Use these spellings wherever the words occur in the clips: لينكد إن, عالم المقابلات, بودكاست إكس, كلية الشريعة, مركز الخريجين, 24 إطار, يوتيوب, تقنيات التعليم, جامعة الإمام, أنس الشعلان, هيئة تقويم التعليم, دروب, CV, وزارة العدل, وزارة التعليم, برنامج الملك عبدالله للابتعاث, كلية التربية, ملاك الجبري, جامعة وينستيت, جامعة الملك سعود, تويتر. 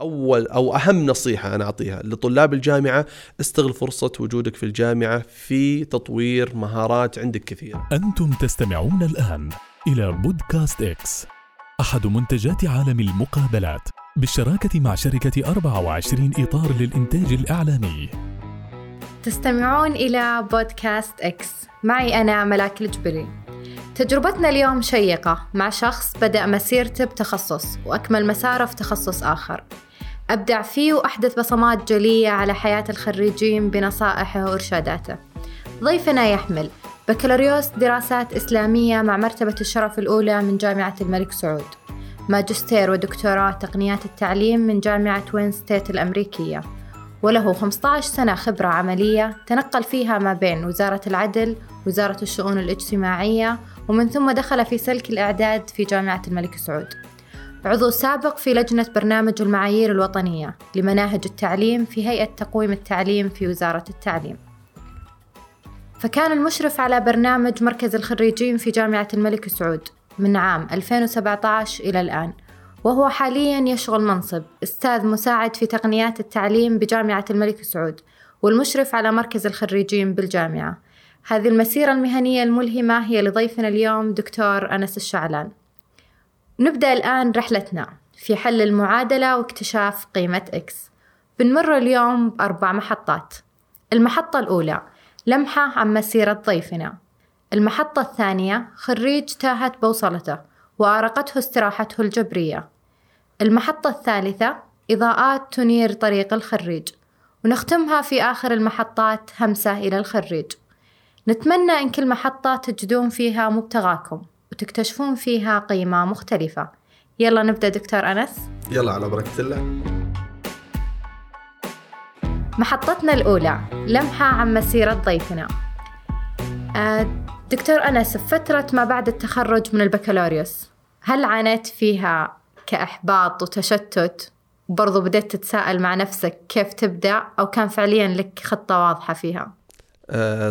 أول أو أهم نصيحة أنا أعطيها لطلاب الجامعة، استغل فرصة وجودك في الجامعة في تطوير مهارات عندك كثيرة. أنتم تستمعون الآن إلى بودكاست إكس، أحد منتجات عالم المقابلات، بالشراكة مع شركة 24 إطار للإنتاج الإعلامي. تستمعون إلى بودكاست إكس، معي أنا ملاك الجبري. تجربتنا اليوم شيقة مع شخص بدأ مسيرته بتخصص وأكمل مساره في تخصص آخر، أبدع فيه وأحدث بصمات جلية على حياة الخريجين بنصائحه وإرشاداته. ضيفنا يحمل بكالوريوس دراسات إسلامية مع مرتبة الشرف الأولى من جامعة الملك سعود، ماجستير ودكتوراه تقنيات التعليم من جامعة وينستيت الأمريكية، وله 15 سنة خبرة عملية تنقل فيها ما بين وزارة العدل، وزارة الشؤون الاجتماعية، ومن ثم دخل في سلك الإعداد في جامعة الملك سعود. عضو سابق في لجنة برنامج المعايير الوطنية لمناهج التعليم في هيئة تقويم التعليم في وزارة التعليم، فكان المشرف على برنامج مركز الخريجين في جامعة الملك سعود من عام 2017 إلى الآن، وهو حالياً يشغل منصب أستاذ مساعد في تقنيات التعليم بجامعة الملك سعود والمشرف على مركز الخريجين بالجامعة. هذه المسيرة المهنية الملهمة هي لضيفنا اليوم دكتور أنس الشعلان. نبدأ الآن رحلتنا في حل المعادلة واكتشاف قيمة إكس. بنمر اليوم ب4 محطات. المحطة الأولى لمحة عن مسيرة ضيفنا. المحطة الثانية خريج تاهت بوصلته وأرقته استراحته الجبرية. المحطة الثالثة إضاءات تنير طريق الخريج، ونختمها في آخر المحطات همسة إلى الخريج. نتمنى إن كل محطة تجدون فيها مبتغاكم وتكتشفون فيها قيمة مختلفة. يلا نبدأ دكتور أنس. يلا على بركة الله. محطتنا الأولى لمحة عن مسيرة ضيفنا. دكتور أنس، فترة ما بعد التخرج من البكالوريوس هل عانيت فيها كإحباط وتشتت، وبرضو بدأت تتساءل مع نفسك كيف تبدأ، أو كان فعليا لك خطة واضحة فيها؟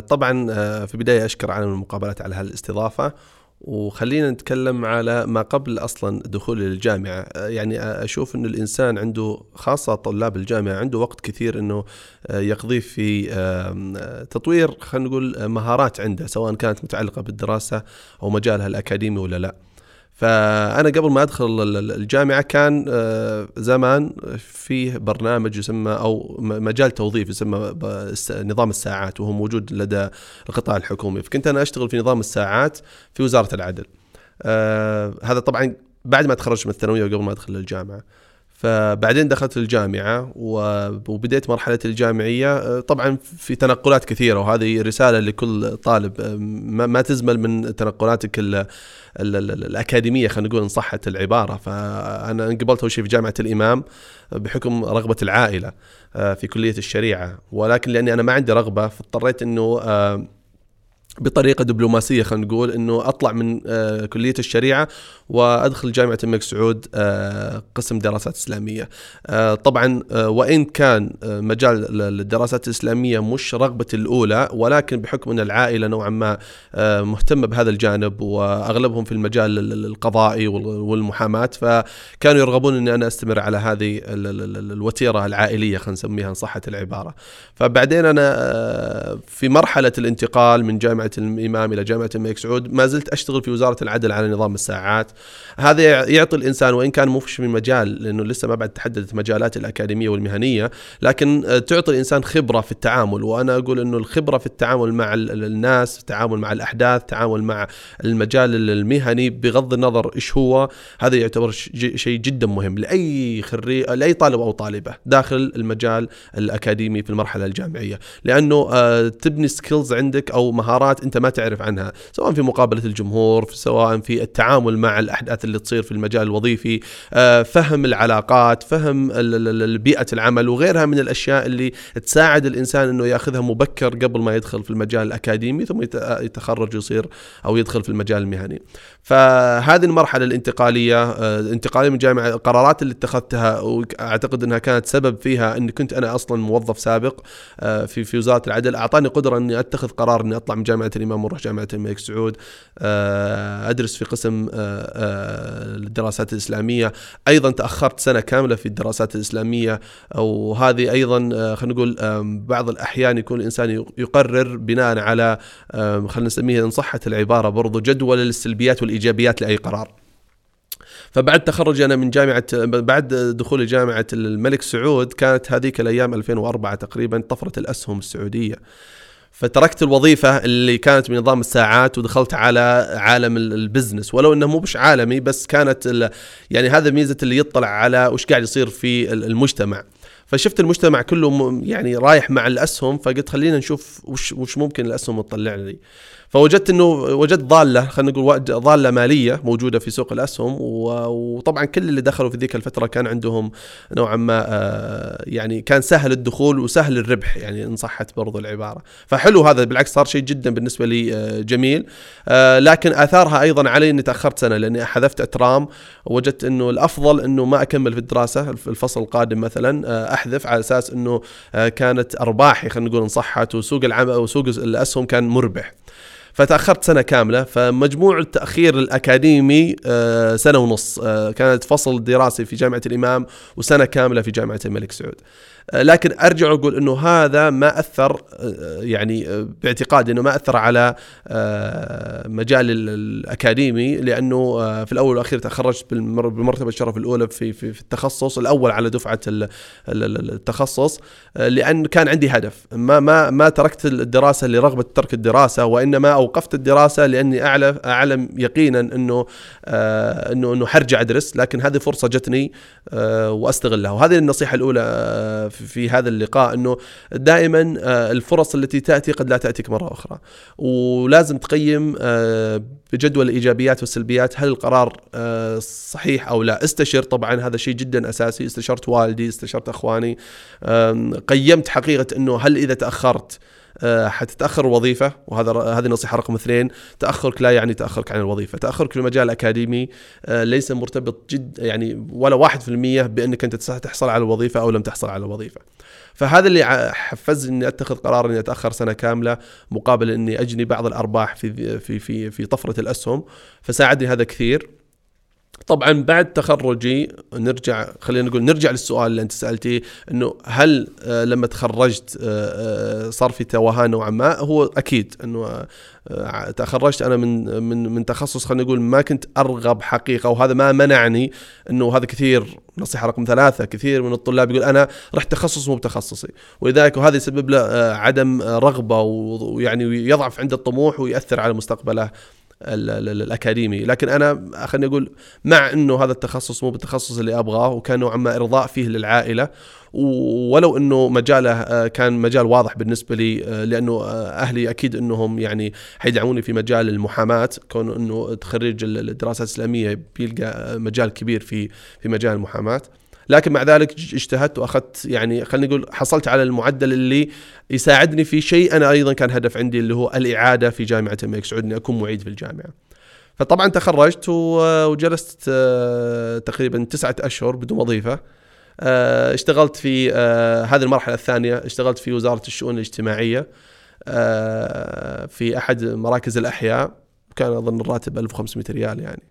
طبعا في البداية أشكر عالم المقابلات على هالاستضافة، وخلينا نتكلم على ما قبل أصلا دخول الجامعة. يعني أشوف أن الإنسان عنده، خاصة طلاب الجامعة، عنده وقت كثير أنه يقضي في تطوير خلينا نقول مهارات عنده، سواء كانت متعلقة بالدراسة أو مجالها الأكاديمي ولا لا. فأنا قبل ما أدخل الجامعة كان زمان فيه برنامج يسمى، أو مجال توظيف يسمى نظام الساعات، وهو موجود لدى القطاع الحكومي. فكنت أنا أشتغل في نظام الساعات في وزارة العدل. هذا طبعا بعد ما تخرجت من الثانوية وقبل ما أدخل الجامعة. فبعدين دخلت الجامعة وبدأت مرحلة الجامعية، طبعا في تنقلات كثيرة، وهذه رسالة لكل طالب ما تزمل من تنقلاتك الأكاديمية، خلينا نقول إن صحت العبارة. فأنا انقبلت أول شيء في جامعة الإمام بحكم رغبة العائلة في كلية الشريعة، ولكن لأني أنا ما عندي رغبة فاضطريت أنه بطريقة دبلوماسية خلينا نقول أنه أطلع من كلية الشريعة وأدخل جامعة الملك سعود قسم دراسات إسلامية. طبعا وإن كان مجال الدراسات الإسلامية مش رغبتي الأولى، ولكن بحكم أن العائلة نوعا ما مهتمة بهذا الجانب، وأغلبهم في المجال القضائي والمحاماة، فكانوا يرغبون أن أنا أستمر على هذه الوتيرة العائلية، خلينا نسميها إن صحت العبارة. فبعدين أنا في مرحلة الانتقال من جامعة الإمام إلى جامعة الملك سعود ما زلت أشتغل في وزارة العدل على نظام الساعات. هذا يعطي الإنسان، وإن كان مو في المجال لأنه لسه ما بعد تحددت مجالات الأكاديمية والمهنية، لكن تعطي الإنسان خبرة في التعامل. وأنا أقول إنه الخبرة في التعامل مع الناس، التعامل مع الأحداث، التعامل مع المجال المهني بغض النظر إيش هو، هذا يعتبر شيء جدا مهم لأي طالب أو طالبة داخل المجال الأكاديمي في المرحلة الجامعية، لأنه تبني سكيلز عندك أو مهارات أنت ما تعرف عنها، سواء في مقابلة الجمهور، سواء في التعامل مع الأحداث اللي تصير في المجال الوظيفي، فهم العلاقات، فهم بيئة العمل، وغيرها من الأشياء اللي تساعد الإنسان أنه يأخذها مبكر قبل ما يدخل في المجال الأكاديمي ثم يتخرج ويصير أو يدخل في المجال المهني. فهذه المرحلة الانتقالية، انتقالية من جامعة، القرارات اللي اتخذتها وأعتقد أنها كانت سبب فيها أن كنت أنا أصلا موظف سابق في وزارة العدل، أعطاني قدرة أني أتخذ قرار أني أطلع من جامعة الإمام وأروح جامعة الملك سعود أدرس في قسم الدراسات الإسلامية. أيضا تأخرت سنة كاملة في الدراسات الإسلامية، وهذه أيضا خلينا نقول بعض الأحيان يكون الإنسان يقرر بناء على خلينا نسميها إن صحت العبارة برضو جدول السلبيات والإيجابيات لأي قرار. فبعد تخرجي أنا من جامعة، بعد دخولي جامعة الملك سعود كانت هذيك الأيام 2004 تقريبا طفرة الأسهم السعودية، فتركت الوظيفة اللي كانت بنظام الساعات ودخلت على عالم البزنس، ولو انه مو بش عالمي، بس كانت يعني هذا ميزة اللي يطلع على وش قاعد يصير في المجتمع. فشفت المجتمع كله يعني رايح مع الأسهم، فقلت خلينا نشوف وش ممكن الأسهم تطلع لي. فوجدت انه وجدت ضالة، خلينا نقول ضالة مالية موجودة في سوق الأسهم، وطبعا كل اللي دخلوا في ذيك الفترة كان عندهم نوعا ما يعني كان سهل الدخول وسهل الربح، يعني إن صحت برضو العبارة. فحلو هذا، بالعكس صار شيء جدا بالنسبة لي جميل، لكن آثارها أيضا علي أني تأخرت سنة لأني حذفت أترام، ووجدت أنه الأفضل أنه ما أكمل في الدراسة في الفصل القادم مثلا، أحذف على أساس أنه كانت أرباحي خلينا نقول إن صحت، وسوق العمل وسوق الأسهم كان مربح. فتأخرت سنة كاملة، فمجموع التأخير الأكاديمي سنة ونص، كانت فصل دراسي في جامعة الإمام وسنة كاملة في جامعة الملك سعود. لكن أرجع أقول أنه هذا ما أثر، يعني باعتقادي أنه ما أثر على مجال الأكاديمي، لأنه في الأول والأخير تخرجت بالمرتبة الشرف الأولى في التخصص الأول على دفعة التخصص، لأن كان عندي هدف، ما تركت الدراسة لرغبة ترك الدراسة، وإنما أوقفت الدراسة لأني أعلم يقينا أنه حرجع أدرس، لكن هذه فرصة جتني وأستغلها. وهذه النصيحة الأولى في هذا اللقاء، أنه دائما الفرص التي تأتي قد لا تأتيك مرة أخرى، ولازم تقيم بجدول الإيجابيات والسلبيات، هل القرار صحيح أو لا. استشر طبعا، هذا شيء جدا أساسي، استشرت والدي، استشرت أخواني، قيمت حقيقة أنه هل إذا تأخرت حتتأخر وظيفة، وهذه نصيحة رقم 2، تأخرك لا يعني تأخرك عن الوظيفة، تأخرك في المجال الأكاديمي ليس مرتبط جد يعني ولا 1% بأنك أنت تحصل على الوظيفة أو لم تحصل على الوظيفة. فهذا اللي حفزني أني أتخذ قرار أني أتأخر سنة كاملة مقابل أني أجني بعض الأرباح في في في في طفرة الأسهم، فساعدني هذا كثير. طبعا بعد تخرجي نرجع، خلينا نقول نرجع للسؤال اللي انت سألتيه، انه هل لما تخرجت صار في توهان نوعا ما؟ هو اكيد انه تخرجت انا من من من تخصص خلينا نقول ما كنت ارغب حقيقة، وهذا ما منعني انه هذا كثير. نصيحة رقم 3، كثير من الطلاب يقول أنا رحت تخصص مو بتخصصي، ولذلك وهذا يسبب له عدم رغبة، ويعني يضعف عنده الطموح ويأثر على مستقبله الأكاديمي. لكن أنا خلني أقول مع أنه هذا التخصص مو بالتخصص اللي أبغاه، وكان نوعا ما إرضاء فيه للعائلة، ولو أنه مجاله كان مجال واضح بالنسبة لي، لأنه أهلي أكيد أنهم يعني حيدعموني في مجال المحاماة، كون أنه تخرج الدراسات الإسلامية بيلقى مجال كبير في مجال المحاماة. لكن مع ذلك اجتهدت وأخذت، يعني خلني أقول حصلت على المعدل اللي يساعدني في شيء أنا أيضا كان هدف عندي، اللي هو الإعادة في جامعة الملك سعود، أني أكون معيد في الجامعة. فطبعا تخرجت وجلست تقريبا 9 أشهر بدون وظيفة. اشتغلت في هذه المرحلة الثانية، اشتغلت في وزارة الشؤون الاجتماعية في أحد مراكز الأحياء، كان أظن الراتب 1500 ريال يعني.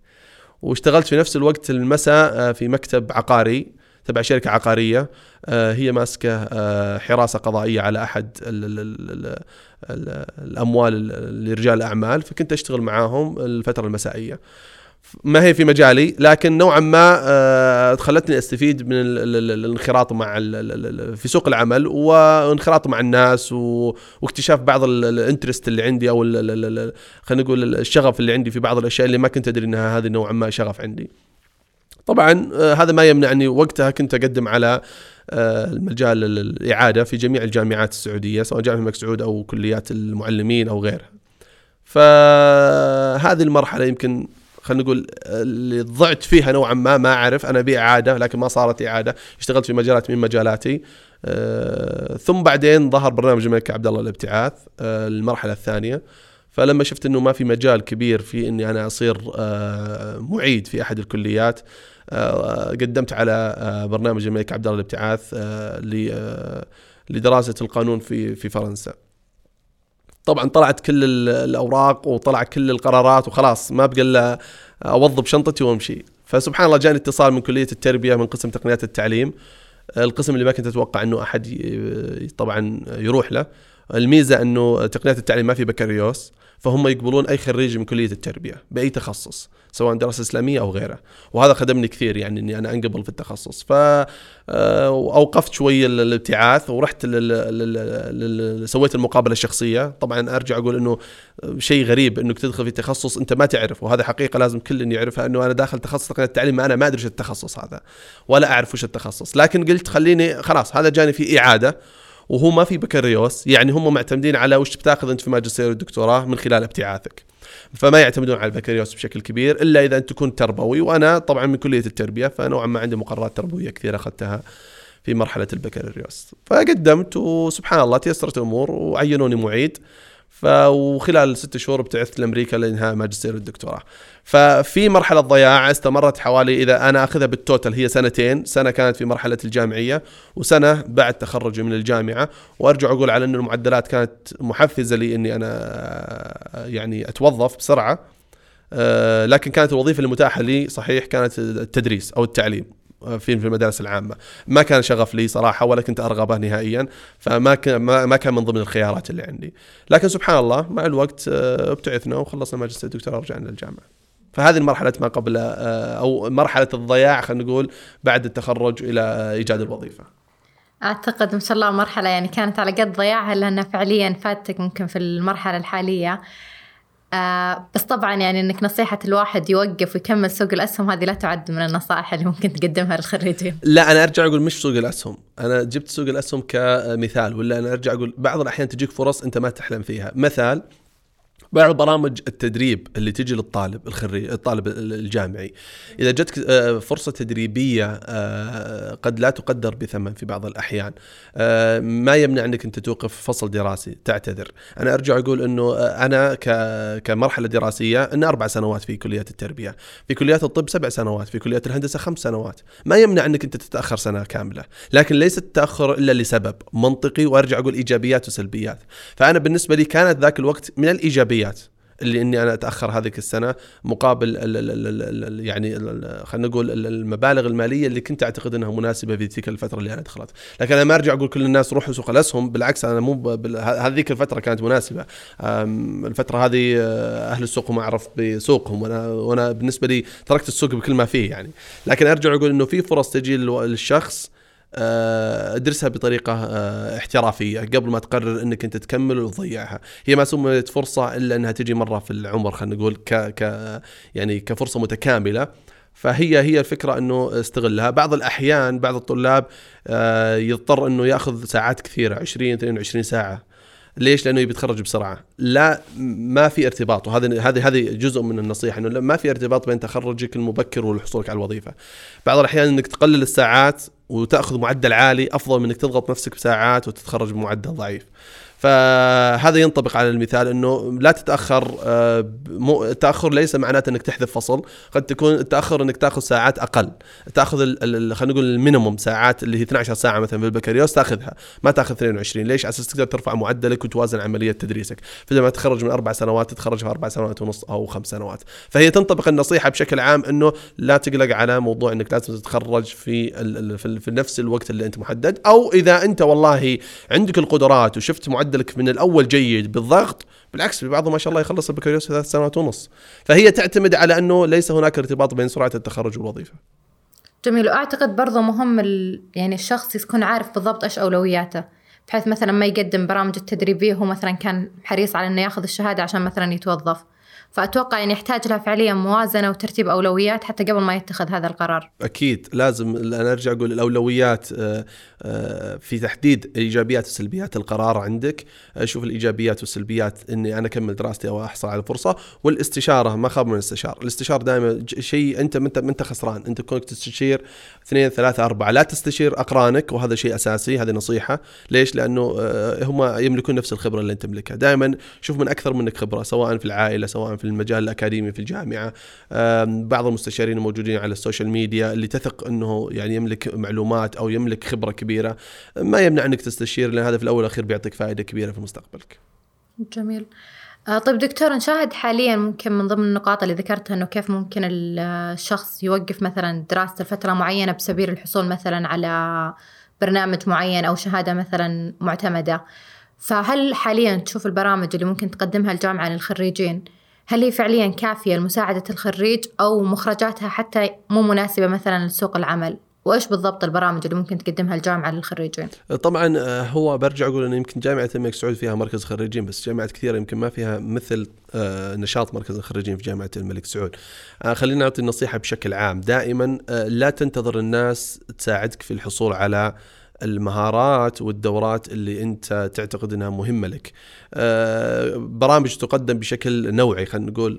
واشتغلت في نفس الوقت المساء في مكتب عقاري تبع شركة عقارية، هي ماسكة حراسة قضائية على أحد الأموال لرجال الأعمال، فكنت أشتغل معاهم الفترة المسائية. ما هي في مجالي، لكن نوعا ما خلتني أستفيد من الانخراط مع في سوق العمل، وانخراط مع الناس، واكتشاف بعض الانترست اللي عندي، أو خلينا نقول الشغف اللي عندي في بعض الأشياء اللي ما كنت أدري أنها هذه نوعا ما شغف عندي. طبعا هذا ما يمنعني، وقتها كنت أقدم على المجال الإعادة في جميع الجامعات السعودية، سواء جامعة الملك سعود أو كليات المعلمين أو غيرها. فهذه المرحلة يمكن خلينا نقول اللي ضعت فيها نوعا ما، ما أعرف أنا بإعادة لكن ما صارت إعادة، اشتغلت في مجالات من مجالاتي. ثم بعدين ظهر برنامج الملك عبدالله للابتعاث، المرحلة الثانية، فلما شفت أنه ما في مجال كبير في أني أنا أصير معيد في أحد الكليات، قدمت على برنامج الملك عبدالله للابتعاث لدراسة القانون في فرنسا. طبعا طلعت كل الأوراق وطلع كل القرارات وخلاص ما بقى إلا أوظب شنطتي وأمشي. فسبحان الله جاني اتصال من كلية التربية من قسم تقنيات التعليم، القسم اللي ما كنت أتوقع أنه أحد طبعا يروح له. الميزة أنه تقنيات التعليم ما في بكالوريوس، فهم يقبلون أي خريج من كلية التربية بأي تخصص سواء دراسة إسلامية أو غيره، وهذا خدمني كثير يعني أني أنا أنقبل في التخصص. فأوقفت شوية الابتعاث ورحت سويت المقابلة الشخصية. طبعا أرجع أقول أنه شيء غريب أنك تدخل في تخصص أنت ما تعرف، وهذا حقيقة لازم كل يعرفها، أنه أنا داخل تخصص تقنية التعليم ما أنا ما أدري التخصص هذا ولا أعرف وش التخصص، لكن قلت خليني خلاص هذا جاني في إعادة وهو ما في بكالوريوس، يعني هم معتمدين على وش بتاخذ أنت في ماجستير والدكتوراه من خلال ابتعاثك، فما يعتمدون على البكالوريوس بشكل كبير إلا إذا أنت كنت تربوي، وأنا طبعا من كلية التربية فنوعا ما عندي مقررات تربوية كثيرة أخذتها في مرحلة البكالوريوس. فقدمت وسبحان الله تيسرت الأمور وعينوني معيد، وخلال 6 شهور ابتعثت لأمريكا لإنهاء ماجستير والدكتوراه. ففي مرحلة ضياع استمرت حوالي، إذا أنا أخذها بالتوتل هي 2 سنين، سنة كانت في مرحلة الجامعية وسنة بعد تخرجي من الجامعة. وأرجع أقول على أن المعدلات كانت محفزة لي أني أنا يعني أتوظف بسرعة، لكن كانت الوظيفة المتاحة لي صحيح كانت التدريس أو التعليم في المدارس العامة. ما كان شغف لي صراحة ولا كنت أرغبه نهائيا، فما كان من ضمن الخيارات اللي عندي. لكن سبحان الله مع الوقت ابتعثنا وخلصنا ماجستير الدكتوراه ورجعنا للجامعة. فهذه المرحلة ما قبل أو مرحلة الضياع خلينا نقول بعد التخرج إلى إيجاد الوظيفة. أعتقد إن شاء الله مرحلة يعني كانت على قد ضياعها لأنها فعليا فاتك ممكن في المرحلة الحالية. بس طبعا يعني انك نصيحة الواحد يوقف ويكمل سوق الأسهم هذه لا تعد من النصائح اللي ممكن تقدمها للخريجين. لا أنا أرجع أقول مش سوق الأسهم، أنا جبت سوق الأسهم كمثال، ولا أنا أرجع أقول بعض الأحيان تجيك فرص أنت ما تحلم فيها. مثال بعض برامج التدريب اللي تجي للطالب الخريج الطالب الجامعي، إذا جتك فرصة تدريبية قد لا تقدر بثمن في بعض الأحيان، ما يمنع أنك أنت توقف فصل دراسي تعتذر. أنا أرجع أقول أنه أنا كمرحلة دراسية أن 4 سنوات في كليات التربية، في كليات الطب 7 سنوات، في كليات الهندسة 5 سنوات، ما يمنع أنك أنت تتأخر سنة كاملة، لكن ليس التأخر إلا لسبب منطقي، وأرجع أقول إيجابيات وسلبيات. فأنا بالنسبة لي كانت ذاك الوقت من الإيجابيات اللي إني أنا أتأخر هذه السنة مقابل يعني خلينا نقول المبالغ المالية اللي كنت أعتقد أنها مناسبة في تلك الفترة اللي أنا دخلت. لكن أنا ما أرجع أقول كل الناس روحوا سوق الأسهم، بالعكس أنا مو هذيك الفترة كانت مناسبة، الفترة هذه أهل السوق ما أعرف بسوقهم، وأنا بالنسبة لي تركت السوق بكل ما فيه يعني. لكن أرجع أقول إنه في فرص تجي للشخص ادرسها بطريقة احترافية قبل ما تقرر انك انت تكمل وتضيعها. هي ما سميت فرصة الا انها تجي مرة في العمر خلينا نقول يعني كفرصة متكاملة. فهي الفكرة انه استغلها. بعض الاحيان بعض الطلاب يضطر انه ياخذ ساعات كثيرة 20-22 ساعة. ليش؟ لأنه يتخرج بسرعة، لا ما في ارتباط، وهذا جزء من النصيحة انه ما في ارتباط بين تخرجك المبكر والحصولك على الوظيفة. بعض الأحيان انك تقلل الساعات وتأخذ معدل عالي أفضل من انك تضغط نفسك بساعات وتتخرج بمعدل ضعيف. فهذا ينطبق على المثال انه لا تتأخر. التأخر ليس معناته انك تحذف فصل، قد تكون التأخر انك تاخذ ساعات اقل، تاخذ خلينا نقول المينيمم ساعات اللي هي 12 ساعة مثلا في البكالوريوس تاخذها، ما تاخذ 22. ليش؟ عشان تقدر ترفع معدلك وتوازن عملية تدريسك. فلما تخرج من 4 سنوات تتخرج في 4 سنوات ونص او 5 سنوات. فهي تنطبق النصيحة بشكل عام انه لا تقلق على موضوع انك لازم تتخرج في نفس الوقت اللي انت محدد، او اذا انت والله عندك القدرات وشفت معدلك من الأول جيد بالضغط، بالعكس بعضهم ما شاء الله يخلص البكالوريوس في 3 سنوات ونص. فهي تعتمد على أنه ليس هناك ارتباط بين سرعة التخرج والوظيفة. جميل. وأعتقد برضو مهم يعني الشخص يكون عارف بالضبط إيش أولوياته، بحيث مثلا ما يقدم برامج التدريبية هو مثلا كان حريص على أنه يأخذ الشهادة عشان مثلا يتوظف، فأتوقع يعني يحتاج لها فعليا موازنة وترتيب أولويات حتى قبل ما يتخذ هذا القرار. أكيد لازم أنا أرجع أقول الأولويات في تحديد الإيجابيات وسلبيات القرار عندك. أشوف الإيجابيات والسلبيات إني أنا أكمل دراستي أو أحصل على فرصة، والاستشارة ما خاب من الاستشارة. الاستشارة دائما شيء أنت خسران، أنت كونك تستشير 2 3 4، لا تستشير أقرانك، وهذا شيء أساسي. هذه نصيحة. ليش؟ لأنه هم يملكون نفس الخبرة اللي أنت تملكها. دائما شوف من أكثر منك خبرة، سواء في العائلة سواء في المجال الأكاديمي في الجامعة. بعض المستشارين موجودين على السوشيال ميديا اللي تثق أنه يعني يملك معلومات أو يملك خبرة كبيرة، ما يمنع أنك تستشير، لأن هذا في الأول والأخير بيعطيك فائدة كبيرة في مستقبلك. جميل. طيب دكتور، نشاهد حاليا ممكن من ضمن النقاط اللي ذكرتها أنه كيف ممكن الشخص يوقف مثلا دراسته لفترة معينة بسبيل الحصول مثلا على برنامج معين أو شهادة مثلا معتمدة. فهل حاليا تشوف البرامج اللي ممكن تقدمها الجامعة للخريجين هل هي فعليا كافية لمساعدة الخريج أو مخرجاتها حتى مو مناسبة مثلا لسوق العمل؟ وإيش بالضبط البرامج اللي ممكن تقدمها الجامعة للخريجين؟ طبعا هو برجع أقول أن يمكن جامعة الملك سعود فيها مركز خريجين، بس جامعات كثيرة يمكن ما فيها مثل نشاط مركز الخريجين في جامعة الملك سعود. خلينا نعطي النصيحة بشكل عام. دائما لا تنتظر الناس تساعدك في الحصول على المهارات والدورات اللي أنت تعتقد أنها مهمة لك. برامج تقدم بشكل نوعي، خلينا نقول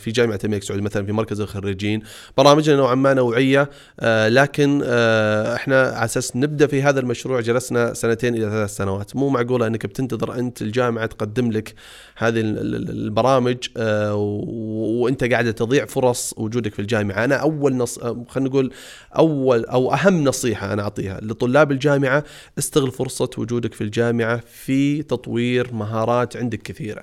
في جامعة الملك سعود مثلا في مركز الخريجين برامجنا نوعا ما نوعية، لكن احنا على أساس نبدأ في هذا المشروع جلسنا 2 إلى 3 سنوات. مو معقولة أنك بتنتظر أنت الجامعة تقدم لك هذه البرامج وأنت قاعدة تضيع فرص وجودك في الجامعة. أنا أهم نصيحة أنا أعطيها لطلاب الجامعة، استغل فرصة وجودك في الجامعة في تطوير مهارات عندك كثيرة.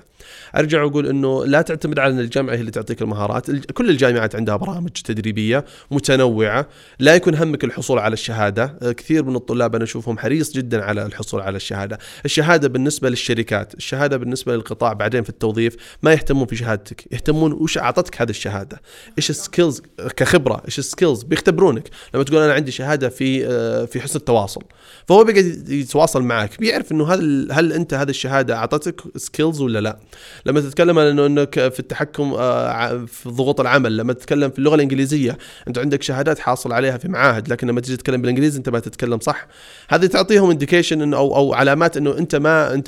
أرجع أقول أنه لا تعتمد على أن الجامعة هي اللي تعطيك المهارات. كل الجامعات عندها برامج تدريبية متنوعة. لا يكون همك الحصول على الشهادة. كثير من الطلاب أنا أشوفهم حريص جدا على الحصول على الشهادة. الشهادة بالنسبة للشركات، الشهادة بالنسبة للقطاع بعدين في التوظيف، ما يهتمون في شهادتك، يهتمون وش أعطتك هذه الشهادة، إيش السكيلز كخبرة، إيش السكيلز. بيختبرونك لما تقول أنا عندي شهادة في حسن التواصل، فهو بيقعد يتواصل معك، بيعرف انه هل انت هذه الشهاده اعطتك سكيلز ولا لا. لما تتكلم عن انك في التحكم في ضغوط العمل، لما تتكلم في اللغه الانجليزيه، انت عندك شهادات حاصل عليها في معاهد، لكن لما تيجي تتكلم بالانجليزي انت ما تتكلم صح. هذه تعطيهم انديكيشن انه او علامات انه انت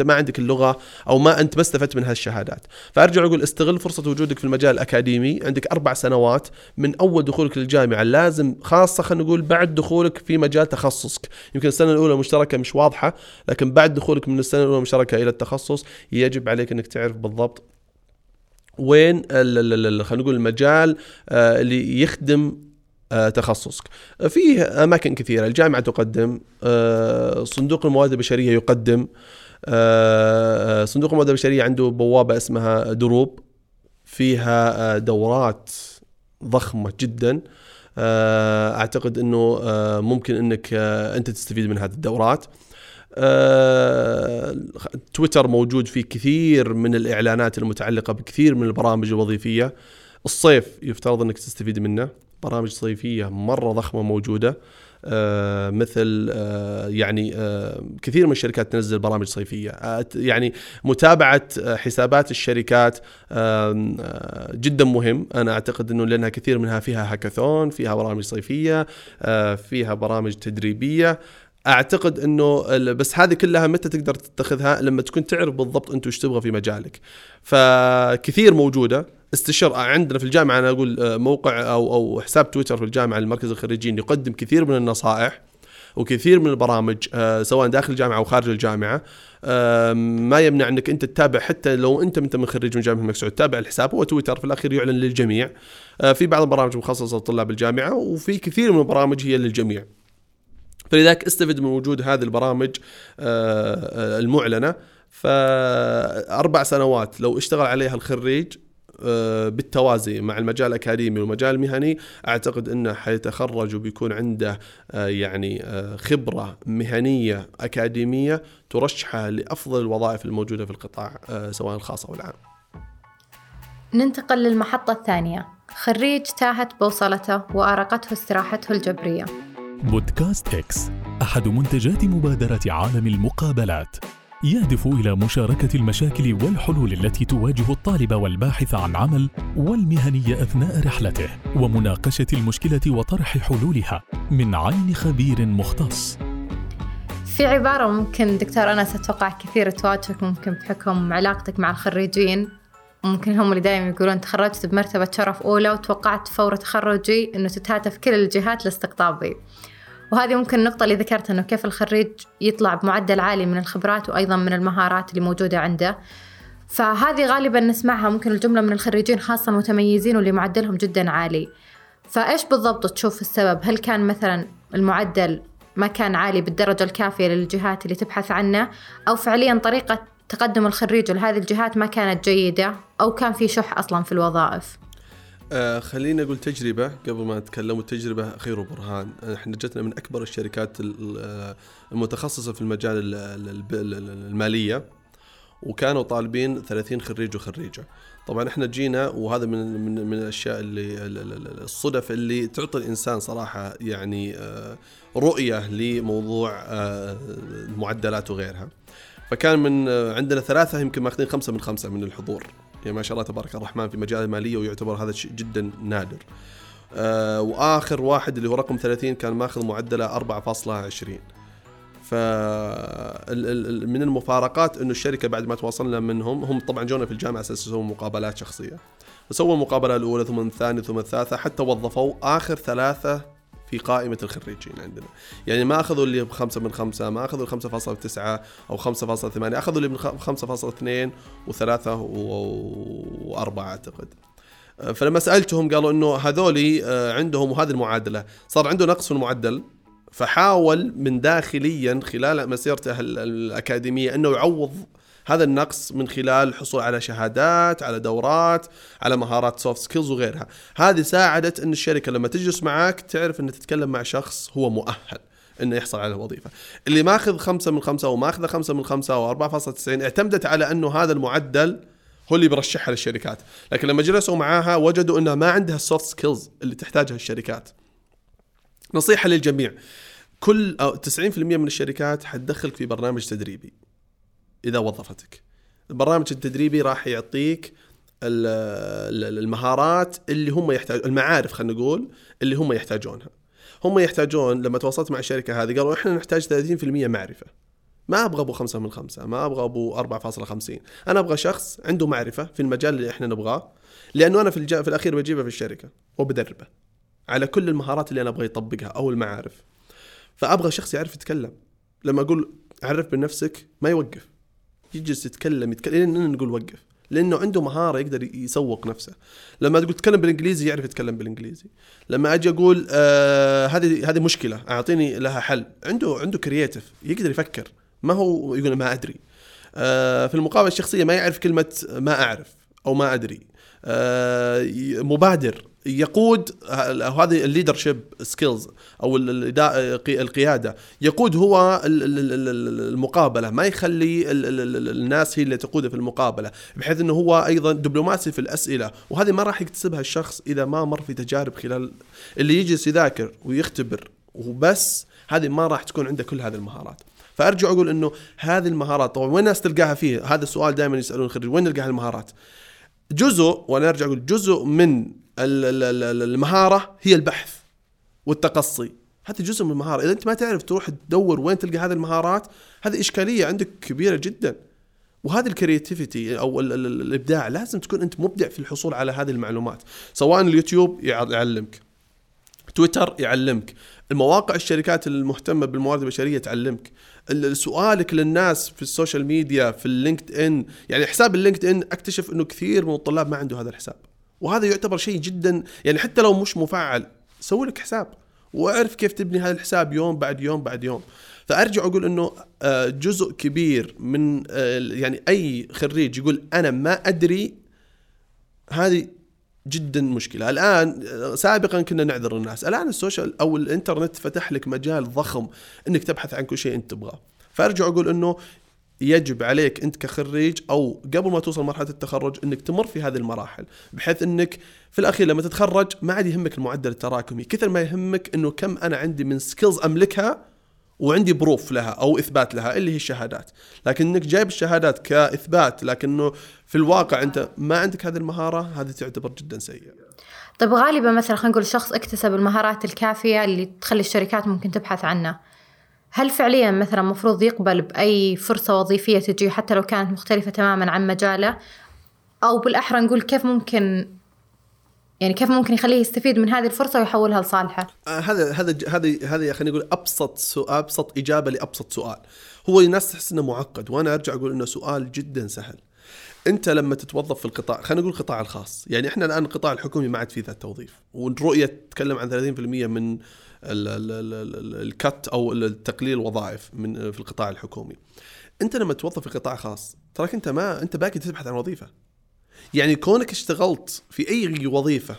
ما عندك اللغه، او ما انت ما استفدت من هالشهادات. فارجع اقول استغل فرصه وجودك في المجال الاكاديمي. عندك 4 سنوات من اول دخولك للجامعه، لازم خاصه خلينا نقول بعد دخولك في مجال تخصصك. يمكن السنة الأولى مشتركة مش واضحة، لكن بعد دخولك من السنة الأولى مشتركة إلى التخصص، يجب عليك أنك تعرف بالضبط وين خلينا نقول المجال اللي يخدم تخصصك. فيه أماكن كثيرة الجامعة تقدم، صندوق الموارد البشرية يقدم. صندوق الموارد البشرية عنده بوابة اسمها دروب، فيها دورات ضخمة جداً. أعتقد أنه ممكن أنك أنت تستفيد من هذه الدورات. تويتر موجود فيه كثير من الإعلانات المتعلقة بكثير من البرامج الوظيفية. الصيف يفترض أنك تستفيد منه، برامج صيفية مرة ضخمة موجودة. مثل كثير من الشركات تنزل برامج صيفية. متابعة حسابات الشركات جدا مهم. أنا أعتقد أنه لأنها كثير منها فيها هاكاثون، فيها برامج صيفية، فيها برامج تدريبية. أعتقد أنه بس هذه كلها متى تقدر تتخذها؟ لما تكون تعرف بالضبط أنت وش تبغى في مجالك. فكثير موجودة. استشار عندنا في الجامعة، أنا أقول موقع أو حساب تويتر في الجامعة المركز الخريجين يقدم كثير من النصائح وكثير من البرامج، سواء داخل الجامعة أو خارج الجامعة. ما يمنع أنك أنت تتابع، حتى لو أنت من خريج من جامعة الملك سعود تتابع الحساب. هو تويتر في الأخير يعلن للجميع. في بعض البرامج مخصصة لطلاب الجامعة، وفي كثير من البرامج هي للجميع. فلذلك استفد من وجود هذه البرامج المعلنة. ف4 سنوات لو اشتغل عليها الخريج بالتوازي مع المجال الأكاديمي والمجال المهني، أعتقد أنه حيتخرج وبيكون عنده خبرة مهنية أكاديمية ترشحه لأفضل الوظائف الموجودة في القطاع، سواء الخاص أو العام. ننتقل للمحطة الثانية، خريج تاهت بوصلته وأرقته استراحته الجبرية. بودكاست إكس أحد منتجات مبادرة عالم المقابلات، يهدف إلى مشاركة المشاكل والحلول التي تواجه الطالب والباحث عن عمل والمهني أثناء رحلته، ومناقشة المشكلة وطرح حلولها من عين خبير مختص. في عبارة ممكن دكتور أنس أتوقع كثير تواجهك ممكن بحكم علاقتك مع الخريجين، وممكن هم اللي دائما يقولون تخرجت بمرتبة شرف أولى وتوقعت فور تخرجي أنه تتهاتف كل الجهات لاستقطابي، وهذه ممكن النقطة اللي ذكرتها أنه كيف الخريج يطلع بمعدل عالي من الخبرات وأيضا من المهارات اللي موجودة عنده. فهذه غالبا نسمعها ممكن الجملة من الخريجين خاصة المتميزين واللي معدلهم جدا عالي. فإيش بالضبط تشوف السبب؟ هل كان مثلا المعدل ما كان عالي بالدرجة الكافية للجهات اللي تبحث عنه، أو فعليا طريقة تقدم الخريج لهذه الجهات ما كانت جيدة، أو كان في شح أصلا في الوظائف؟ خلينا نقول تجربة قبل ما نتكلم، والتجربة خير وبرهان. احنا جتنا من أكبر الشركات المتخصصة في المجال المالية، وكانوا طالبين 30 خريج وخريجة. طبعا احنا جينا، وهذا من الاشياء اللي الصدف اللي تعطي الانسان صراحه يعني رؤيه لموضوع المعدلات وغيرها. فكان من عندنا 3 يمكن ماخذين 5 من 5 من الحضور، يعني ما شاء الله تبارك الرحمن في مجال الماليه، ويعتبر هذا شيء جدا نادر. واخر واحد اللي هو رقم 30 كان ماخذ معدله 4.20. فمن المفارقات أنه الشركة بعد ما تواصلنا منهم، هم طبعا جونا في الجامعة أساس يسوون مقابلات شخصية، فسووا المقابلة الأولى ثم الثانية ثم الثالثة، حتى وظفوا آخر 3 في قائمة الخريجين عندنا. يعني ما أخذوا اللي ب5 من 5، ما أخذوا 5.9 أو 5.8، أخذوا اللي ب 5.2 و3 و4 أعتقد. فلما سألتهم قالوا أنه هذولي عندهم وهذه المعادلة صار عنده نقص في المعدل، فحاول من داخليا خلال مسيرته الأكاديمية أنه يعوض هذا النقص من خلال الحصول على شهادات، على دورات، على مهارات سوفت سكيلز وغيرها. هذه ساعدت أن الشركة لما تجلس معك تعرف أن تتكلم مع شخص هو مؤهل أنه يحصل على الوظيفة. اللي ماخذ 5 من 5 وما أخذ 5 من 5 أو 4.90 اعتمدت على أنه هذا المعدل هو اللي برشحها للشركات، لكن لما جلسوا معاها وجدوا أنها ما عندها السوفت سكيلز اللي تحتاجها الشركات. نصيحة للجميع، كل 90% من الشركات حتدخلك في برنامج تدريبي إذا وظفتك. البرنامج التدريبي راح يعطيك المهارات اللي هم يحتاجون، المعارف خلينا نقول اللي هم يحتاجونها. هم يحتاجون لما تواصلت مع الشركة هذه قالوا إحنا نحتاج 30% معرفة، ما أبغى أبو 5 من 5، ما أبغى أبو 4.50، أنا أبغى شخص عنده معرفة في المجال اللي إحنا نبغاه، لأنه أنا في الأخير بجيبه في الشركة وبدربه على كل المهارات اللي أنا أبغى يطبقها أو المعارف. فأبغى شخص يعرف يتكلم، لما أقول عرف بنفسك ما يوقف، يجلس يتكلم لأننا نقول وقف، لأنه عنده مهارة يقدر يسوق نفسه. لما تقول تكلم بالإنجليزي يعرف يتكلم بالإنجليزي. لما أجي أقول هذه مشكلة أعطيني لها حل، عنده كرياتيف، يقدر يفكر، ما هو يقول ما أدري. في المقابلة الشخصية ما يعرف كلمة ما أعرف أو ما أدري. مبادر، يقود، هذه الليدرشيب سكيلز أو القيادة. يقود هو المقابلة، ما يخلي الناس هي اللي تقوده في المقابلة، بحيث أنه هو أيضا دبلوماسي في الأسئلة، وهذه ما راح يكتسبها الشخص إذا ما مر في تجارب. خلال اللي يجلس يذاكر ويختبر وبس، هذه ما راح تكون عنده كل هذه المهارات. فأرجع أقول أنه هذه المهارات طبعا وين الناس تلقاها فيه، هذا السؤال دائما يسألون الخريج وين نلقى المهارات. جزء، وأنا أرجع أقول جزء من المهارة هي البحث والتقصي، هذا جزء من المهارة. إذا أنت ما تعرف تروح تدور وين تلقى هذه المهارات، هذه إشكالية عندك كبيرة جدا. وهذا الكرياتيفيتي أو الإبداع، لازم تكون أنت مبدع في الحصول على هذه المعلومات، سواء اليوتيوب يعلمك، تويتر يعلمك، المواقع الشركات المهتمة بالموارد البشرية تعلمك، سؤالك للناس في السوشيال ميديا، في اللينكد إن. يعني حساب اللينكد إن أكتشف أنه كثير من الطلاب ما عنده هذا الحساب، وهذا يعتبر شيء جدا يعني حتى لو مش مفعل، سوي لك حساب واعرف كيف تبني هذا الحساب يوم بعد يوم بعد يوم. فأرجع أقول أنه جزء كبير من يعني أي خريج يقول أنا ما أدري، هذه جدا مشكلة. الآن سابقا كنا نعذر الناس، الآن السوشيال أو الإنترنت فتح لك مجال ضخم أنك تبحث عن كل شيء أنت تبغاه. فأرجع أقول أنه يجب عليك أنت كخريج أو قبل ما توصل مرحلة التخرج أنك تمر في هذه المراحل، بحيث أنك في الأخير لما تتخرج ما عاد يهمك المعدل التراكمي كثر ما يهمك أنه كم أنا عندي من سكيلز أملكها وعندي بروف لها أو إثبات لها اللي هي الشهادات، لكن إنك جايب الشهادات كإثبات لكنه في الواقع أنت ما عندك هذه المهارة، هذه تعتبر جدا سيئة. طيب غالبا مثلا خلينا نقول شخص اكتسب المهارات الكافية اللي تخلي الشركات ممكن تبحث عنه، هل فعليا مثلا مفروض يقبل بأي فرصة وظيفية تجي حتى لو كانت مختلفة تماما عن مجاله، أو بالأحرى نقول كيف ممكن يخليه يستفيد من هذه الفرصة ويحولها لصالحه؟ هذا خلينا نقول أبسط إجابة لأبسط سؤال. هو الناس تحس إنه معقد، وأنا أرجع أقول إنه سؤال جدا سهل. أنت لما تتوظف في القطاع، خلينا نقول القطاع الخاص، يعني إحنا الآن القطاع الحكومي ما عاد فيه ذا التوظيف، والرؤية تتكلم عن 30% من الكت أو التقليل الوظائف من في القطاع الحكومي. أنت لما تتوظف في قطاع خاص تراك أنت باقي تبحث عن وظيفة، يعني كونك اشتغلت في أي وظيفة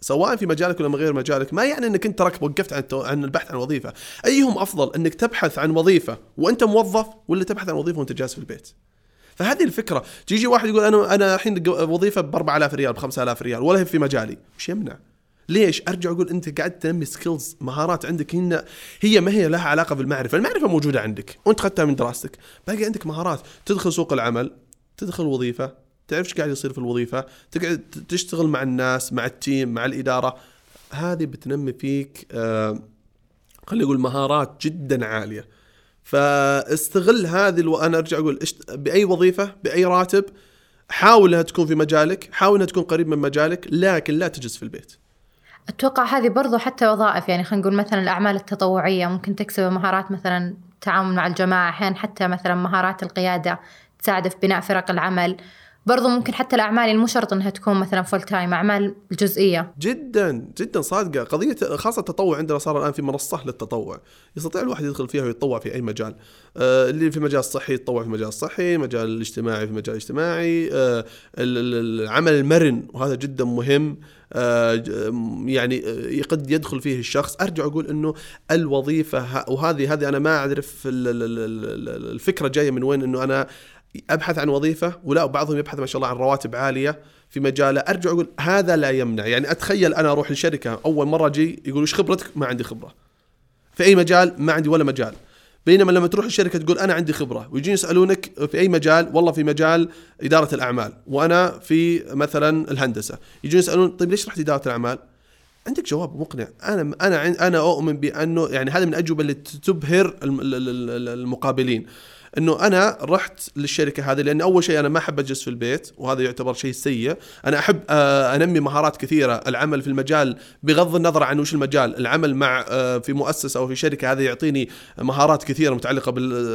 سواء في مجالك ولا غير مجالك ما يعني أنك أنت راك وقفت عن البحث عن وظيفة. أيهم أفضل، أنك تبحث عن وظيفة وأنت موظف، ولا تبحث عن وظيفة وأنت جالس في البيت؟ فهذه الفكرة. يجي واحد يقول أنا الحين وظيفة ب4000 ريال ب5000 ريال ولا هي في مجالي، مش يمنع. ليش؟ أرجع أقول أنت قاعد تنمي سكيلز، مهارات عندك هي ما هي لها علاقة بالمعرفة، المعرفة موجودة عندك وأنت خدتها من دراستك، باقي عندك مهارات. تدخل سوق العمل، تدخل وظيفة، تعرف ايش قاعد يصير في الوظيفة، تقعد تشتغل مع الناس، مع التيم، مع الإدارة، هذه بتنمي فيك خلي أقول مهارات جدا عالية. فاستغل هذه أنا أرجع أقول بأي وظيفة بأي راتب حاول أنها تكون في مجالك، حاول أنها تكون قريب من مجالك، لكن لا تجلس في البيت. أتوقع هذه برضو حتى وظائف، يعني خلينا نقول مثلا الأعمال التطوعية ممكن تكسب مهارات، مثلا التعاون مع الجماعة، أحيانا حتى مثلا مهارات القيادة تساعد في بناء فرق العمل. برضو ممكن حتى الأعمال المشرط أنها تكون مثلا فول تايم، أعمال جزئية. جدا جدا صادقة. قضية خاصة التطوع عندنا صار الآن في منصة للتطوع يستطيع الواحد يدخل فيها ويتطوع في أي مجال، اللي في مجال الصحي يتطوع في مجال الصحي، مجال الاجتماعي في مجال الاجتماعي، العمل المرن وهذا جدا مهم، يعني قد يدخل فيه الشخص. أرجع أقول أنه الوظيفة وهذه أنا ما أعرف الفكرة جاية من وين، أنه أنا أبحث عن وظيفة ولا بعضهم يبحث ما شاء الله عن رواتب عالية في مجاله. أرجع أقول هذا لا يمنع، يعني أتخيل أنا أروح لشركة أول مرة جي يقول إيش خبرتك؟ ما عندي خبرة في أي مجال، ما عندي ولا مجال. بينما لما تروح الشركة تقول أنا عندي خبرة ويجين يسألونك في أي مجال، والله في مجال إدارة الأعمال وأنا في مثلا الهندسة، يجون يسألون طيب ليش رحت إدارة الأعمال؟ عندك جواب مقنع. أنا أؤمن بأنه يعني هذا من الأجوبة اللي تبهر المقابلين، أنه أنا رحت للشركة هذه لأن أول شيء أنا ما أحب أجلس في البيت وهذا يعتبر شيء سيء، أنا أحب أنمي مهارات كثيرة. العمل في المجال بغض النظر عن وش المجال، العمل مع في مؤسسة أو في شركة هذا يعطيني مهارات كثيرة متعلقة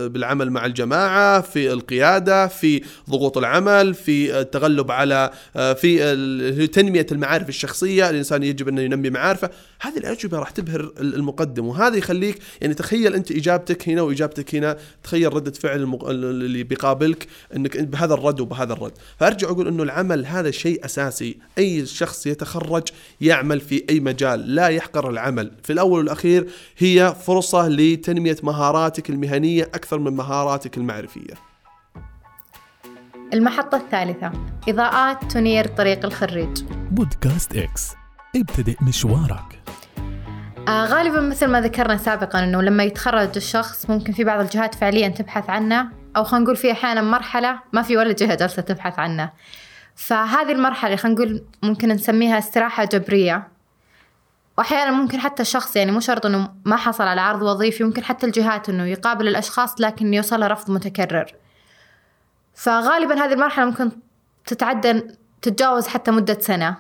بالعمل مع الجماعة، في القيادة، في ضغوط العمل، في التغلب على، في تنمية المعارف الشخصية، الإنسان يجب أن ينمي معارفه. هذه الأجوبة راح تبهر المقدم، وهذا يخليك يعني تخيل أنت إجابتك هنا وإجابتك هنا، تخيل ردة فعل اللي بيقابلك انك بهذا الرد وبهذا الرد. فارجع اقول انه العمل هذا شيء اساسي، اي شخص يتخرج يعمل في اي مجال، لا يحقر العمل. في الاول والاخير هي فرصة لتنمية مهاراتك المهنية اكثر من مهاراتك المعرفية. المحطة الثالثة، اضاءات تنير طريق الخريج. بودكاست إكس، ابتدئ مشوارك. غالباً مثل ما ذكرنا سابقاً أنه لما يتخرج الشخص ممكن في بعض الجهات فعلياً تبحث عنه، أو خلينا نقول في أحياناً مرحلة ما في ولا جهة جالسة تبحث عنه. فهذه المرحلة خلينا نقول ممكن نسميها استراحة جبرية، وأحياناً ممكن حتى الشخص يعني مو شرط أنه ما حصل على عرض وظيفي، ممكن حتى الجهات أنه يقابل الأشخاص لكن يوصل رفض متكرر. فغالباً هذه المرحلة ممكن تتجاوز حتى مدة سنة،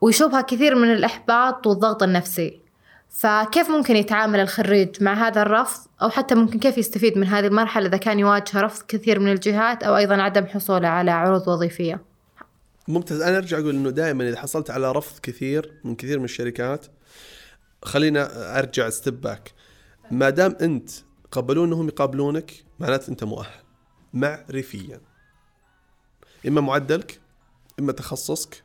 ويشوبها كثير من الإحباط والضغط النفسي. فكيف ممكن يتعامل الخريج مع هذا الرفض، أو حتى ممكن كيف يستفيد من هذه المرحلة إذا كان يواجه رفض كثير من الجهات أو أيضا عدم حصوله على عروض وظيفية؟ ممتاز. أنا أرجع أقول أنه دائما إذا حصلت على رفض كثير من الشركات، خلينا أرجع استباك، ما دام أنت قبلوا أنهم يقابلونك معناته أنت مؤهل معرفيا، إما معدلك إما تخصصك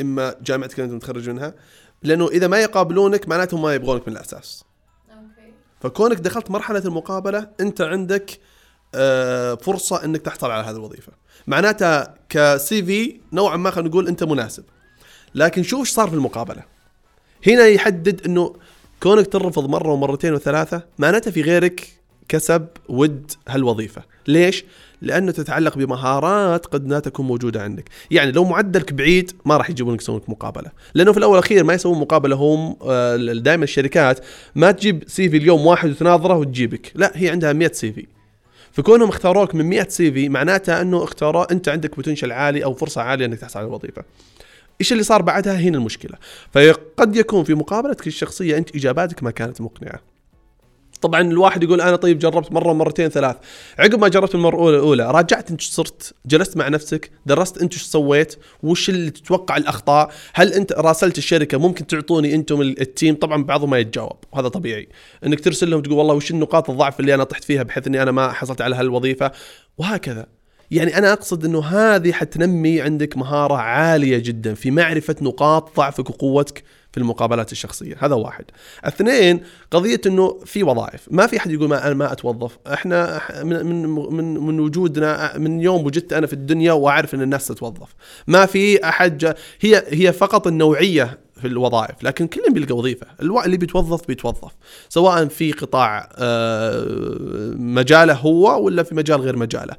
إما جامعتك اللي أنت متخرج منها، لأنه إذا ما يقابلونك معناته ما يبغونك من الأساس. فكونك دخلت مرحلة المقابلة أنت عندك فرصة أنك تحصل على هذه الوظيفة، معناته كسي في نوعا ما خلينا نقول أنت مناسب. لكن شوف إيش صار في المقابلة، هنا يحدد أنه كونك ترفض مرة ومرتين وثلاثة معناته في غيرك كسب ود هالوظيفة. ليش؟ لأنه تتعلق بمهارات قد لا تكون موجودة عندك. يعني لو معدلك بعيد ما راح يجيبونك يسوونك مقابلة، لأنه في الأول أخير ما يسوون مقابلة. هم دائما الشركات ما تجيب CV اليوم واحد وتناظره وتجيبك، لا، هي عندها 100 CV. فكونهم اختاروك من 100 CV معناته أنه اختاروا أنت عندك بوتنشل عالي أو فرصة عالية أنك تحصل على الوظيفة. إيش اللي صار بعدها؟ هنا المشكلة. فقد يكون في مقابلتك الشخصية أنت إجاباتك ما كانت مقنعة. طبعا الواحد يقول أنا طيب جربت مرة ومرتين ثلاث، عقب ما جربت المرة الأولى راجعت أنت صرت جلست مع نفسك، درست أنت شو سويت، وش اللي تتوقع الأخطاء، هل أنت راسلت الشركة ممكن تعطوني أنتم التيم؟ طبعا بعضهم ما يتجاوب وهذا طبيعي، أنك ترسل لهم تقول والله وش النقاط الضعف اللي أنا طحت فيها بحيث أني أنا ما حصلت على هالوظيفة وهكذا. يعني أنا أقصد أنه هذه حتنمي عندك مهارة عالية جدا في معرفة نقاط ضعفك وقوتك في المقابلات الشخصية. هذا واحد. اثنين، قضية أنه في وظائف ما في أحد يقول أنا ما أتوظف. إحنا من وجودنا، من يوم وجدت أنا في الدنيا وأعرف أن الناس تتوظف. ما في أحد، هي فقط النوعية في الوظائف، لكن كلهم بيلقى وظيفة. اللي بيتوظف سواء في قطاع مجاله هو ولا في مجال غير مجاله،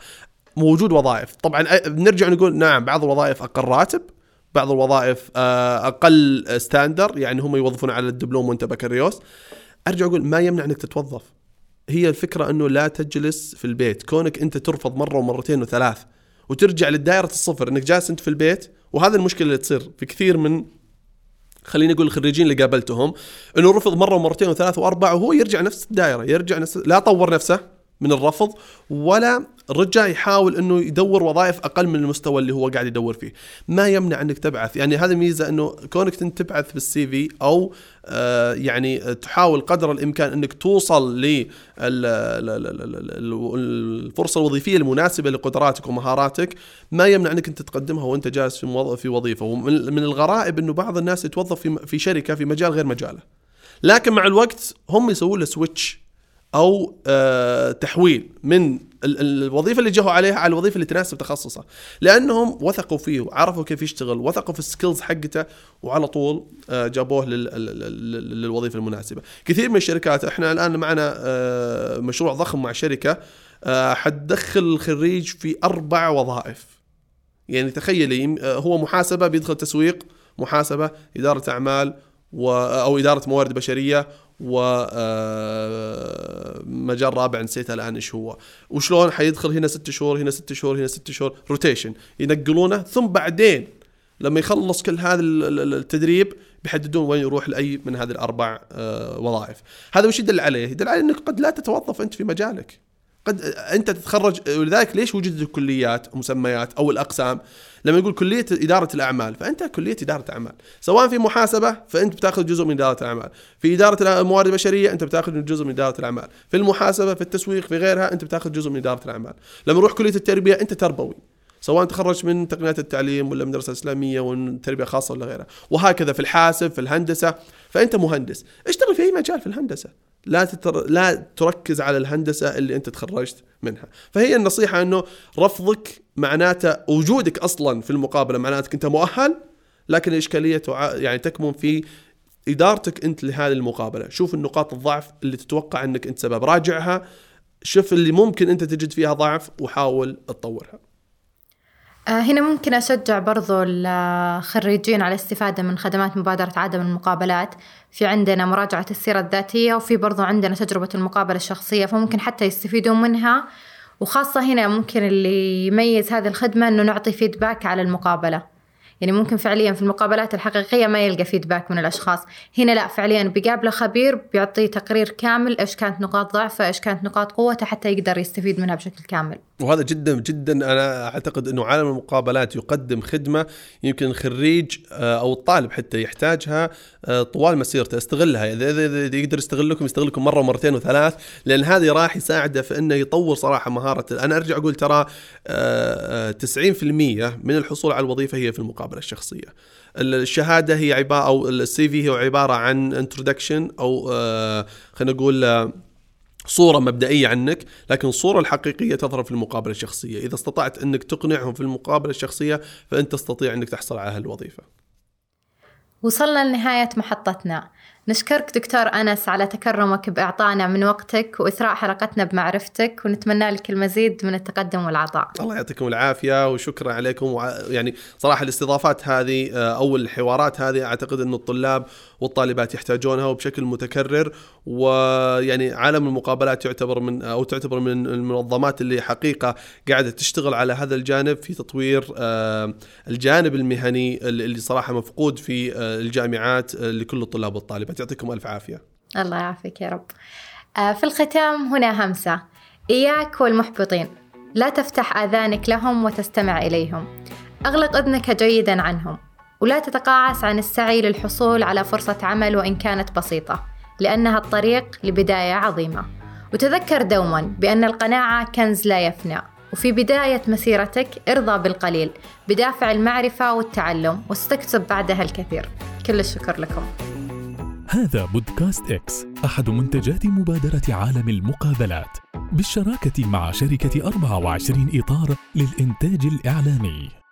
موجود وظائف. طبعا بنرجع نقول نعم بعض الوظائف أقل راتب، بعض الوظائف أقل ستاندر، يعني هم يوظفون على الدبلوم وانت بكالوريوس. أرجع أقول ما يمنع أنك تتوظف. هي الفكرة أنه لا تجلس في البيت. كونك أنت ترفض مرة ومرتين وثلاث وترجع للدائرة الصفر أنك جالس أنت في البيت، وهذا المشكلة اللي تصير في كثير من خليني أقول الخريجين اللي قابلتهم، أنه رفض مرة ومرتين وثلاث وأربع وهو يرجع نفس الدائرة، يرجع نفس، لا طور نفسه من الرفض ولا رجع يحاول أنه يدور وظائف أقل من المستوى اللي هو قاعد يدور فيه. ما يمنع أنك تبعث، يعني هذا ميزة أنه كونك تبعث بالسي في أو يعني تحاول قدر الإمكان أنك توصل للفرصة الوظيفية المناسبة لقدراتك ومهاراتك. ما يمنع أنك أنت تقدمها وأنت جالس في وظيفة. ومن الغرائب أنه بعض الناس يتوظف في شركة في مجال غير مجاله، لكن مع الوقت هم يسوون له سويتش أو تحويل من الوظيفة اللي جهوا عليها على الوظيفة اللي تناسب تخصصه، لأنهم وثقوا فيه وعرفوا كيف يشتغل، وثقوا في السكيلز حقته، وعلى طول جابوه للوظيفة المناسبة. كثير من الشركات، احنا الآن معنا مشروع ضخم مع شركة حتدخل الخريج في 4 وظائف. يعني تخيلي، هو محاسبة بيدخل تسويق، محاسبة، إدارة أعمال أو إدارة موارد بشرية، ومجال رابع نسيتها الآن إيش هو. وشلون حيدخل هنا 6 شهور، هنا 6 شهور، هنا 6 شهور روتيشن، ينقلونه، ثم بعدين لما يخلص كل هذا التدريب بيحددون وين يروح لأي من هذه 4 وظائف. هذا وش يدل عليه؟ يدل عليه أنك قد لا تتوظف أنت في مجالك، قد أنت تتخرج. ولذلك ليش وجدت الكليات ومسميات أو الأقسام؟ لما يقول كلية إدارة الأعمال، فأنت كلية إدارة أعمال. سواء في محاسبة فأنت بتاخذ جزء من إدارة الأعمال، في إدارة الموارد البشرية أنت بتاخذ جزء من إدارة الأعمال، في المحاسبة، في التسويق، في غيرها أنت بتاخذ جزء من إدارة الأعمال. لما نروح كلية التربية أنت تربوي، سواء تخرج من تقنيات التعليم ولا من دراسات إسلامية ومن تربية خاصة ولا غيرها، وهكذا في الحاسب، في الهندسة، فأنت مهندس. اشتغل في أي مجال في الهندسة، لا تركز على الهندسة اللي أنت تخرجت منها. فهي النصيحة أنه رفضك معناته وجودك أصلا في المقابلة معناتك أنت مؤهل، لكن الإشكالية يعني تكمن في إدارتك أنت لهذه المقابلة. شوف النقاط الضعف اللي تتوقع أنك أنت سبب، راجعها، شوف اللي ممكن أنت تجد فيها ضعف وحاول تطورها. هنا ممكن أشجع برضو الخريجين على الاستفادة من خدمات مبادرة عدم المقابلات. في عندنا مراجعة السيرة الذاتية، وفي برضو عندنا تجربة المقابلة الشخصية، فممكن حتى يستفيدون منها. وخاصة هنا ممكن اللي يميز هذه الخدمة أنه نعطي فيدباك على المقابلة. يعني ممكن فعليا في المقابلات الحقيقية ما يلقى فيدباك من الأشخاص، هنا لا، فعليا بيقابله خبير بيعطيه تقرير كامل إيش كانت نقاط ضعفه، إيش كانت نقاط قوته، حتى يقدر يستفيد منها بشكل كامل. وهذا جدا جدا أنا أعتقد أنه عالم المقابلات يقدم خدمة يمكن الخريج أو الطالب حتى يحتاجها طوال مسيرته. استغلها، إذا يقدر يستغلكم مرة ومرتين وثلاث، لأن هذه راح يساعده في أنه يطور صراحة مهارة. أنا أرجع أقول ترى 90% من الحصول على الوظيفة هي في المقابلة الشخصية. الشهادة هي عبارة، أو السي في هي عبارة عن انترودكشن، أو خلينا نقول صورة مبدئية عنك، لكن الصورة الحقيقية تظهر في المقابلة الشخصية. إذا استطعت أنك تقنعهم في المقابلة الشخصية فأنت تستطيع أنك تحصل على هالوظيفة. وصلنا لنهاية محطتنا. نشكرك دكتور أنس على تكرمك بإعطانا من وقتك وإثراء حلقتنا بمعرفتك، ونتمنى لك المزيد من التقدم والعطاء. الله يعطيكم العافية وشكرا عليكم. يعني صراحة الاستضافات هذه أو الحوارات هذه أعتقد أن الطلاب والطالبات يحتاجونها وبشكل متكرر، ويعني عالم المقابلات تعتبر من المنظمات اللي حقيقة قاعدة تشتغل على هذا الجانب في تطوير الجانب المهني اللي صراحة مفقود في الجامعات لكل الطلاب والطالبات. يعطيكم ألف عافية. الله يعافيك يا رب. في الختام هنا همسة: إياك والمحبطين، لا تفتح آذانك لهم وتستمع إليهم، أغلق أذنك جيدا عنهم، ولا تتقاعس عن السعي للحصول على فرصة عمل وإن كانت بسيطة، لأنها الطريق لبداية عظيمة. وتذكر دوما بأن القناعة كنز لا يفنى، وفي بداية مسيرتك ارضى بالقليل بدافع المعرفة والتعلم، وستكتسب بعدها الكثير. كل الشكر لكم. هذا بودكاست إكس، أحد منتجات مبادرة عالم المقابلات بالشراكة مع شركة 24 إطار للإنتاج الإعلامي.